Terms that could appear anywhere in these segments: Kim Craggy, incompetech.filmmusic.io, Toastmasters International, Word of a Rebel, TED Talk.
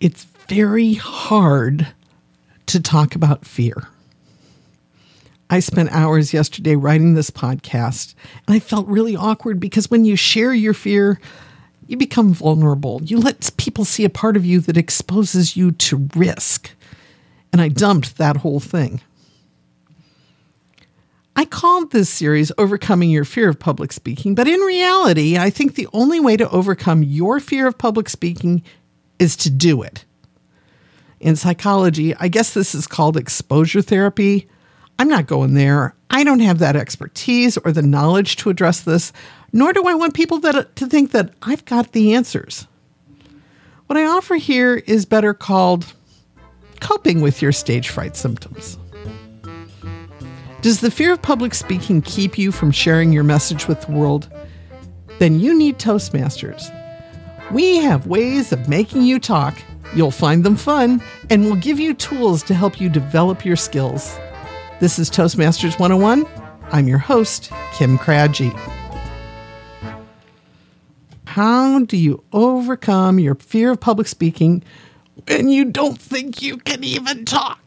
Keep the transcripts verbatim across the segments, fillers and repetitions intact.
it's very hard to talk about fear. I spent hours yesterday writing this podcast, and I felt really awkward because when you share your fear, you become vulnerable. You let people see a part of you that exposes you to risk. And I dumped that whole thing. I called this series Overcoming Your Fear of Public Speaking, but in reality, I think the only way to overcome your fear of public speaking is to do it. In psychology, I guess this is called exposure therapy. I'm not going there. I don't have that expertise or the knowledge to address this, nor do I want people that, to think that I've got the answers. What I offer here is better called coping with your stage fright symptoms. Does the fear of public speaking keep you from sharing your message with the world? Then you need Toastmasters. We have ways of making you talk. You'll find them fun, and we'll give you tools to help you develop your skills. This is Toastmasters one oh one. I'm your host, Kim Craggy. How do you overcome your fear of public speaking when you don't think you can even talk?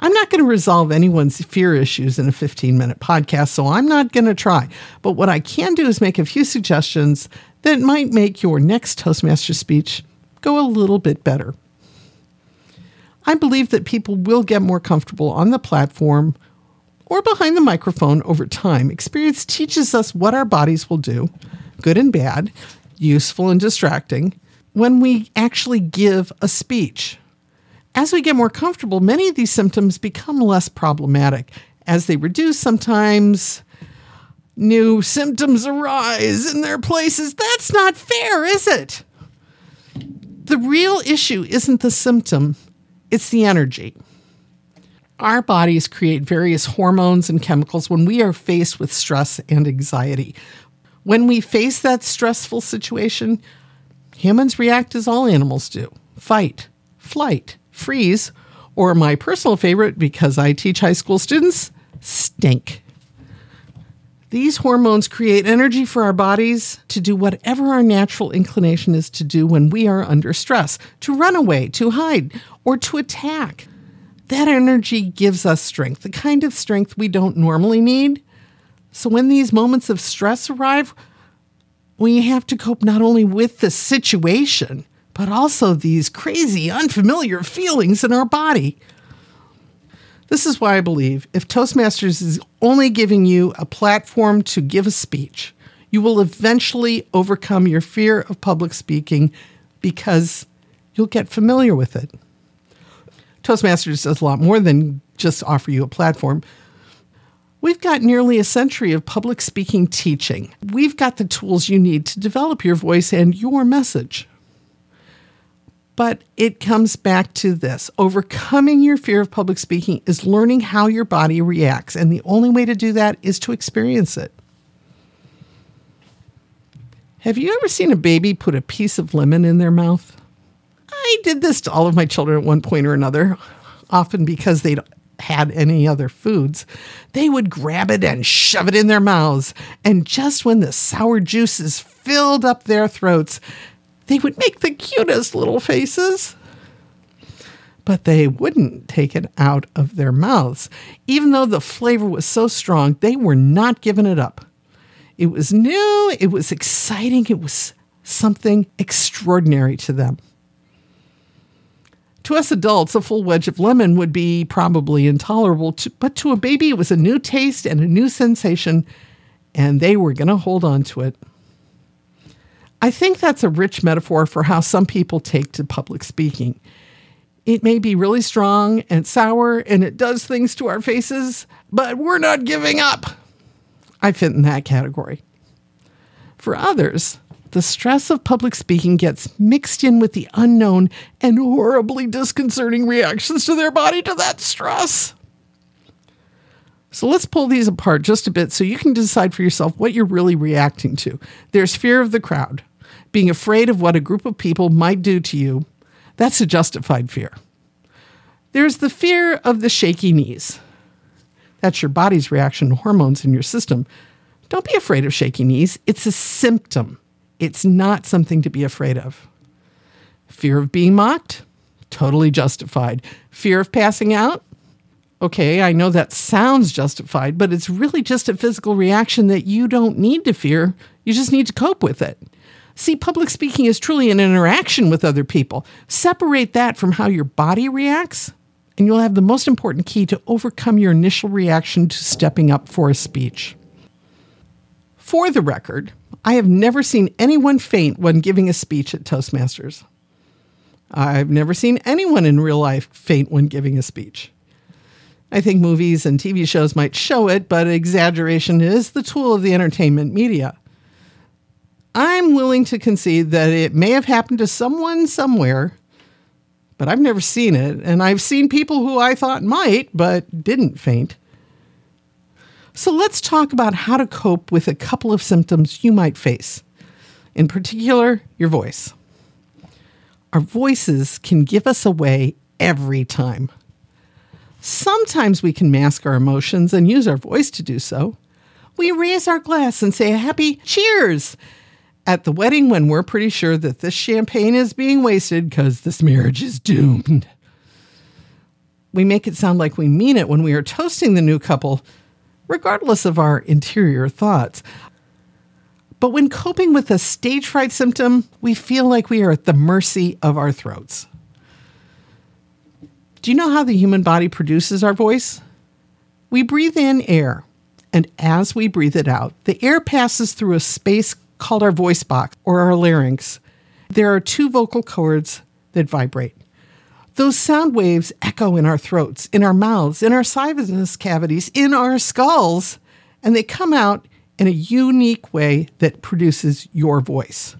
I'm not going to resolve anyone's fear issues in a fifteen-minute podcast, so I'm not going to try. But what I can do is make a few suggestions that might make your next Toastmasters speech go a little bit better. I believe that people will get more comfortable on the platform or behind the microphone over time. Experience teaches us what our bodies will do, good and bad, useful and distracting, when we actually give a speech. As we get more comfortable, many of these symptoms become less problematic. As they reduce, sometimes new symptoms arise in their places. That's not fair, is it? The real issue isn't the symptom. It's the energy. Our bodies create various hormones and chemicals when we are faced with stress and anxiety. When we face that stressful situation, humans react as all animals do. Fight, flight, freeze, or my personal favorite, because I teach high school students, stink. These hormones create energy for our bodies to do whatever our natural inclination is to do when we are under stress, to run away, to hide, or to attack. That energy gives us strength, the kind of strength we don't normally need. So when these moments of stress arrive, we have to cope not only with the situation, but also these crazy, unfamiliar feelings in our body. This is why I believe if Toastmasters is only giving you a platform to give a speech, you will eventually overcome your fear of public speaking because you'll get familiar with it. Toastmasters does a lot more than just offer you a platform. We've got nearly a century of public speaking teaching. We've got the tools you need to develop your voice and your message. But it comes back to this. Overcoming your fear of public speaking is learning how your body reacts. And the only way to do that is to experience it. Have you ever seen a baby put a piece of lemon in their mouth? I did this to all of my children at one point or another, often because they'd had any other foods. They would grab it and shove it in their mouths. And just when the sour juices filled up their throats, they would make the cutest little faces, but they wouldn't take it out of their mouths. Even though the flavor was so strong, they were not giving it up. It was new, it was exciting, it was something extraordinary to them. To us adults, a full wedge of lemon would be probably intolerable, to, but to a baby, it was a new taste and a new sensation, and they were going to hold on to it. I think that's a rich metaphor for how some people take to public speaking. It may be really strong and sour, and it does things to our faces, but we're not giving up. I fit in that category. For others, the stress of public speaking gets mixed in with the unknown and horribly disconcerting reactions to their body to that stress. So let's pull these apart just a bit so you can decide for yourself what you're really reacting to. There's fear of the crowd. Being afraid of what a group of people might do to you, that's a justified fear. There's the fear of the shaky knees. That's your body's reaction to hormones in your system. Don't be afraid of shaky knees. It's a symptom. It's not something to be afraid of. Fear of being mocked? Totally justified. Fear of passing out? Okay, I know that sounds justified, but it's really just a physical reaction that you don't need to fear. You just need to cope with it. See, public speaking is truly an interaction with other people. Separate that from how your body reacts, and you'll have the most important key to overcome your initial reaction to stepping up for a speech. For the record, I have never seen anyone faint when giving a speech at Toastmasters. I've never seen anyone in real life faint when giving a speech. I think movies and T V shows might show it, but exaggeration is the tool of the entertainment media. I'm willing to concede that it may have happened to someone somewhere, but I've never seen it, and I've seen people who I thought might, but didn't faint. So let's talk about how to cope with a couple of symptoms you might face, in particular, your voice. Our voices can give us away every time. Sometimes we can mask our emotions and use our voice to do so. We raise our glass and say a happy cheers at the wedding when we're pretty sure that this champagne is being wasted because this marriage is doomed. We make it sound like we mean it when we are toasting the new couple, regardless of our interior thoughts. But when coping with a stage fright symptom, we feel like we are at the mercy of our throats. Do you know how the human body produces our voice? We breathe in air. And as we breathe it out, the air passes through a space called our voice box or our larynx. There are two vocal cords that vibrate. Those sound waves echo in our throats, in our mouths, in our sinus cavities, in our skulls, and they come out in a unique way that produces your voice.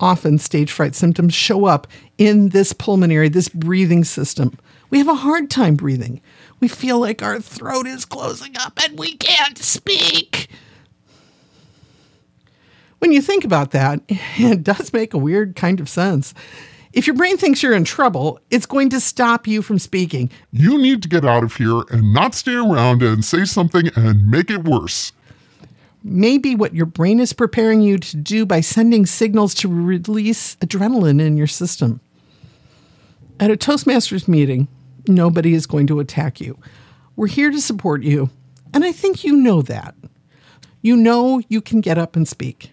Often stage fright symptoms show up in this pulmonary, this breathing system. We have a hard time breathing. We feel like our throat is closing up and we can't speak. When you think about that, it does make a weird kind of sense. If your brain thinks you're in trouble, it's going to stop you from speaking. You need to get out of here and not stay around and say something and make it worse. Maybe what your brain is preparing you to do by sending signals to release adrenaline in your system. At a Toastmasters meeting, nobody is going to attack you. We're here to support you, and I think you know that. You know you can get up and speak.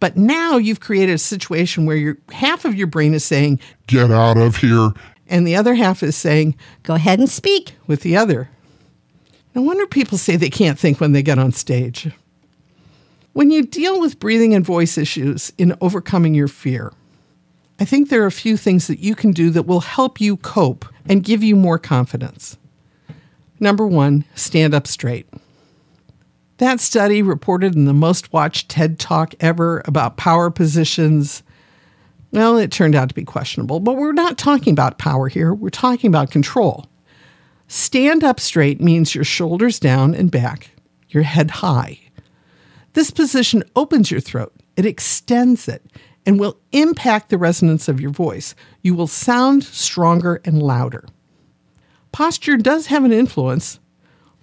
But now you've created a situation where your half of your brain is saying, "Get out of here," and the other half is saying, "Go ahead and speak," with the other. No wonder people say they can't think when they get on stage. When you deal with breathing and voice issues in overcoming your fear, I think there are a few things that you can do that will help you cope and give you more confidence. Number one, stand up straight. That study reported in the most watched TED Talk ever about power positions. Well, it turned out to be questionable, but we're not talking about power here. We're talking about control. Stand up straight means your shoulders down and back, your head high. This position opens your throat. It extends it and will impact the resonance of your voice. You will sound stronger and louder. Posture does have an influence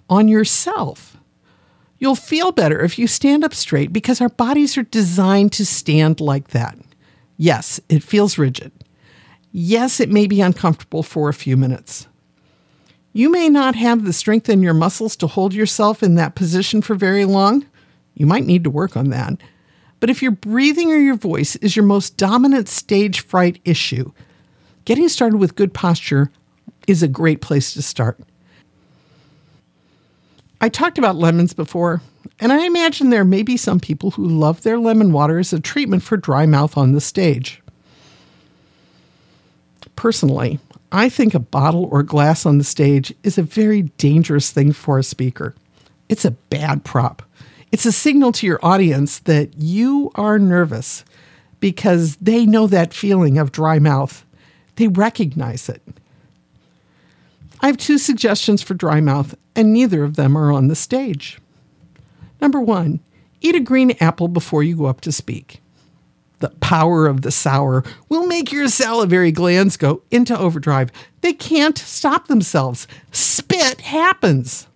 on yourself. You'll feel better if you stand up straight because our bodies are designed to stand like that. Yes, it feels rigid. Yes, it may be uncomfortable for a few minutes. You may not have the strength in your muscles to hold yourself in that position for very long. You might need to work on that. But if your breathing or your voice is your most dominant stage fright issue, getting started with good posture is a great place to start. I talked about lemons before, and I imagine there may be some people who love their lemon water as a treatment for dry mouth on the stage. Personally, I think a bottle or glass on the stage is a very dangerous thing for a speaker. It's a bad prop. It's a signal to your audience that you are nervous because they know that feeling of dry mouth. They recognize it. I have two suggestions for dry mouth, and neither of them are on the stage. Number one, eat a green apple before you go up to speak. The power of the sour will make your salivary glands go into overdrive. They can't stop themselves. Spit happens.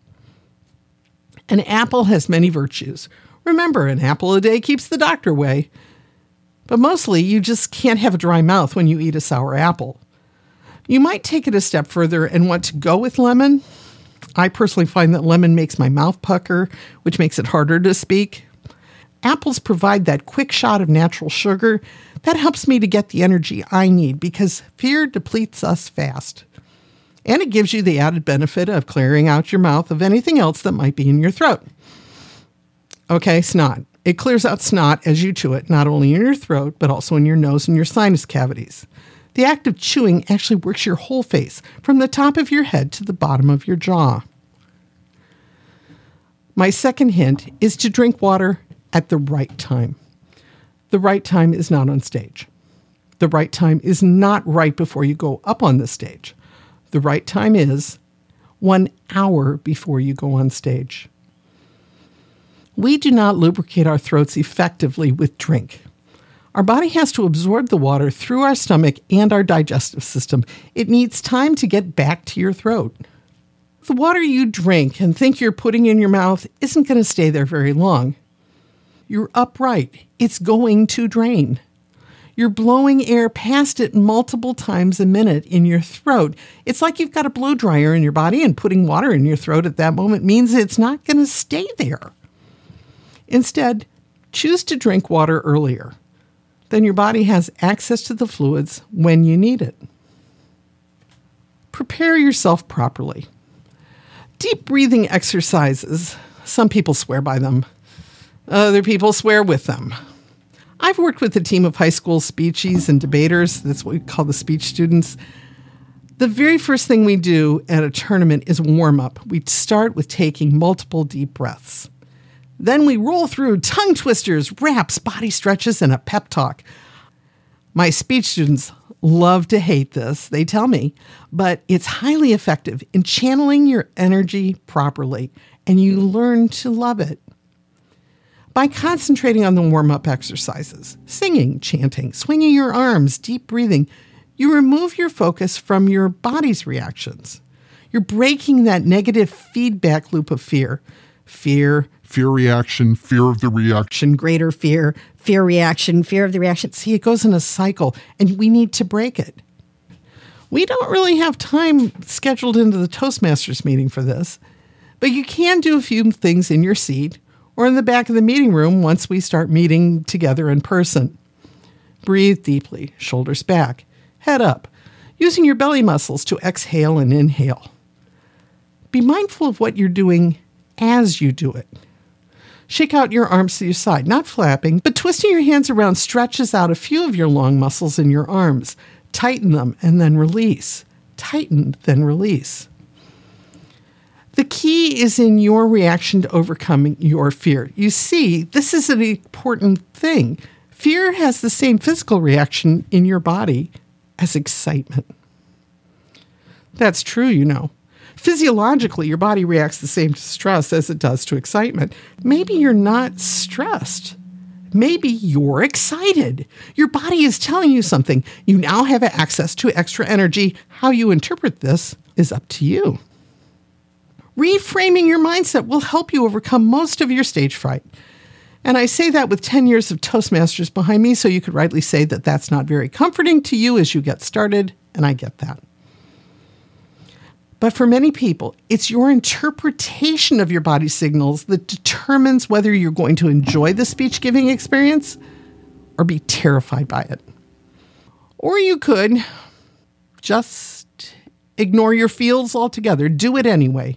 An apple has many virtues. Remember, an apple a day keeps the doctor away. But mostly, you just can't have a dry mouth when you eat a sour apple. You might take it a step further and want to go with lemon. I personally find that lemon makes my mouth pucker, which makes it harder to speak. Apples provide that quick shot of natural sugar. That helps me to get the energy I need because fear depletes us fast. And it gives you the added benefit of clearing out your mouth of anything else that might be in your throat. Okay, snot. It clears out snot as you chew it, not only in your throat, but also in your nose and your sinus cavities. The act of chewing actually works your whole face, from the top of your head to the bottom of your jaw. My second hint is to drink water at the right time. The right time is not on stage. The right time is not right before you go up on the stage. The right time is one hour before you go on stage. We do not lubricate our throats effectively with drink. Our body has to absorb the water through our stomach and our digestive system. It needs time to get back to your throat. The water you drink and think you're putting in your mouth isn't going to stay there very long. You're upright. It's going to drain. You're blowing air past it multiple times a minute in your throat. It's like you've got a blow dryer in your body, and putting water in your throat at that moment means it's not going to stay there. Instead, choose to drink water earlier. Then your body has access to the fluids when you need it. Prepare yourself properly. Deep breathing exercises. Some people swear by them. Other people swear with them. I've worked with a team of high school speechies and debaters. That's what we call the speech students. The very first thing we do at a tournament is warm up. We start with taking multiple deep breaths. Then we roll through tongue twisters, raps, body stretches, and a pep talk. My speech students love to hate this, they tell me, but it's highly effective in channeling your energy properly, and you learn to love it. By concentrating on the warm-up exercises, singing, chanting, swinging your arms, deep breathing, you remove your focus from your body's reactions. You're breaking that negative feedback loop of fear. Fear, fear reaction, fear of the reaction, greater fear, fear reaction, fear of the reaction. See, it goes in a cycle, and we need to break it. We don't really have time scheduled into the Toastmasters meeting for this, but you can do a few things in your seat or in the back of the meeting room once we start meeting together in person. Breathe deeply, shoulders back, head up, using your belly muscles to exhale and inhale. Be mindful of what you're doing as you do it. Shake out your arms to your side, not flapping, but twisting your hands around stretches out a few of your long muscles in your arms. Tighten them and then release. Tighten, then release. The key is in your reaction to overcoming your fear. You see, this is an important thing. Fear has the same physical reaction in your body as excitement. That's true, you know. Physiologically, your body reacts the same to stress as it does to excitement. Maybe you're not stressed. Maybe you're excited. Your body is telling you something. You now have access to extra energy. How you interpret this is up to you. Reframing your mindset will help you overcome most of your stage fright. And I say that with ten years of Toastmasters behind me, so you could rightly say that that's not very comforting to you as you get started, and I get that. But for many people, it's your interpretation of your body signals that determines whether you're going to enjoy the speech-giving experience or be terrified by it. Or you could just ignore your feels altogether. Do it anyway.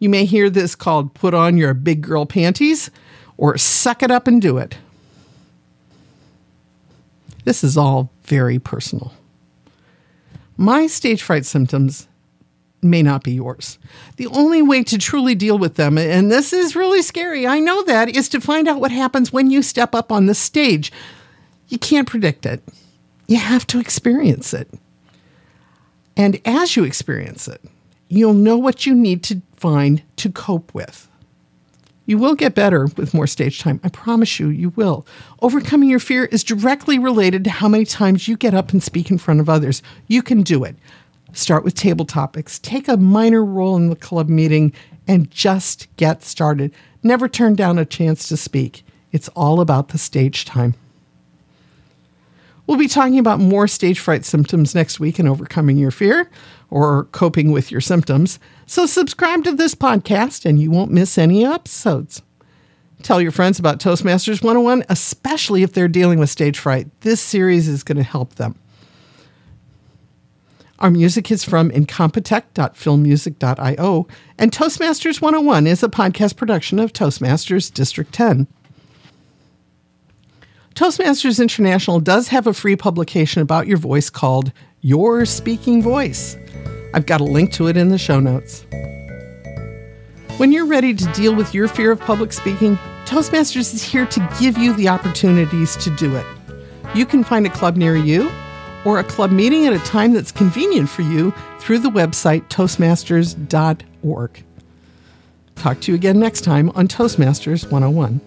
You may hear this called put on your big girl panties or suck it up and do it. This is all very personal. My stage fright symptoms may not be yours. The only way to truly deal with them, and this is really scary, I know that, is to find out what happens when you step up on the stage. You can't predict it. You have to experience it. And as you experience it, you'll know what you need to find to cope with. You will get better with more stage time. I promise you, you will. Overcoming your fear is directly related to how many times you get up and speak in front of others. You can do it. Start with table topics. Take a minor role in the club meeting and just get started. Never turn down a chance to speak. It's all about the stage time. We'll be talking about more stage fright symptoms next week and overcoming your fear or coping with your symptoms. So subscribe to this podcast and you won't miss any episodes. Tell your friends about Toastmasters one oh one, especially if they're dealing with stage fright. This series is going to help them. Our music is from incompetech dot film music dot io, and Toastmasters one oh one is a podcast production of Toastmasters District ten. Toastmasters International does have a free publication about your voice called Your Speaking Voice. I've got a link to it in the show notes. When you're ready to deal with your fear of public speaking, Toastmasters is here to give you the opportunities to do it. You can find a club near you or a club meeting at a time that's convenient for you through the website toastmasters dot org. Talk to you again next time on Toastmasters one oh one.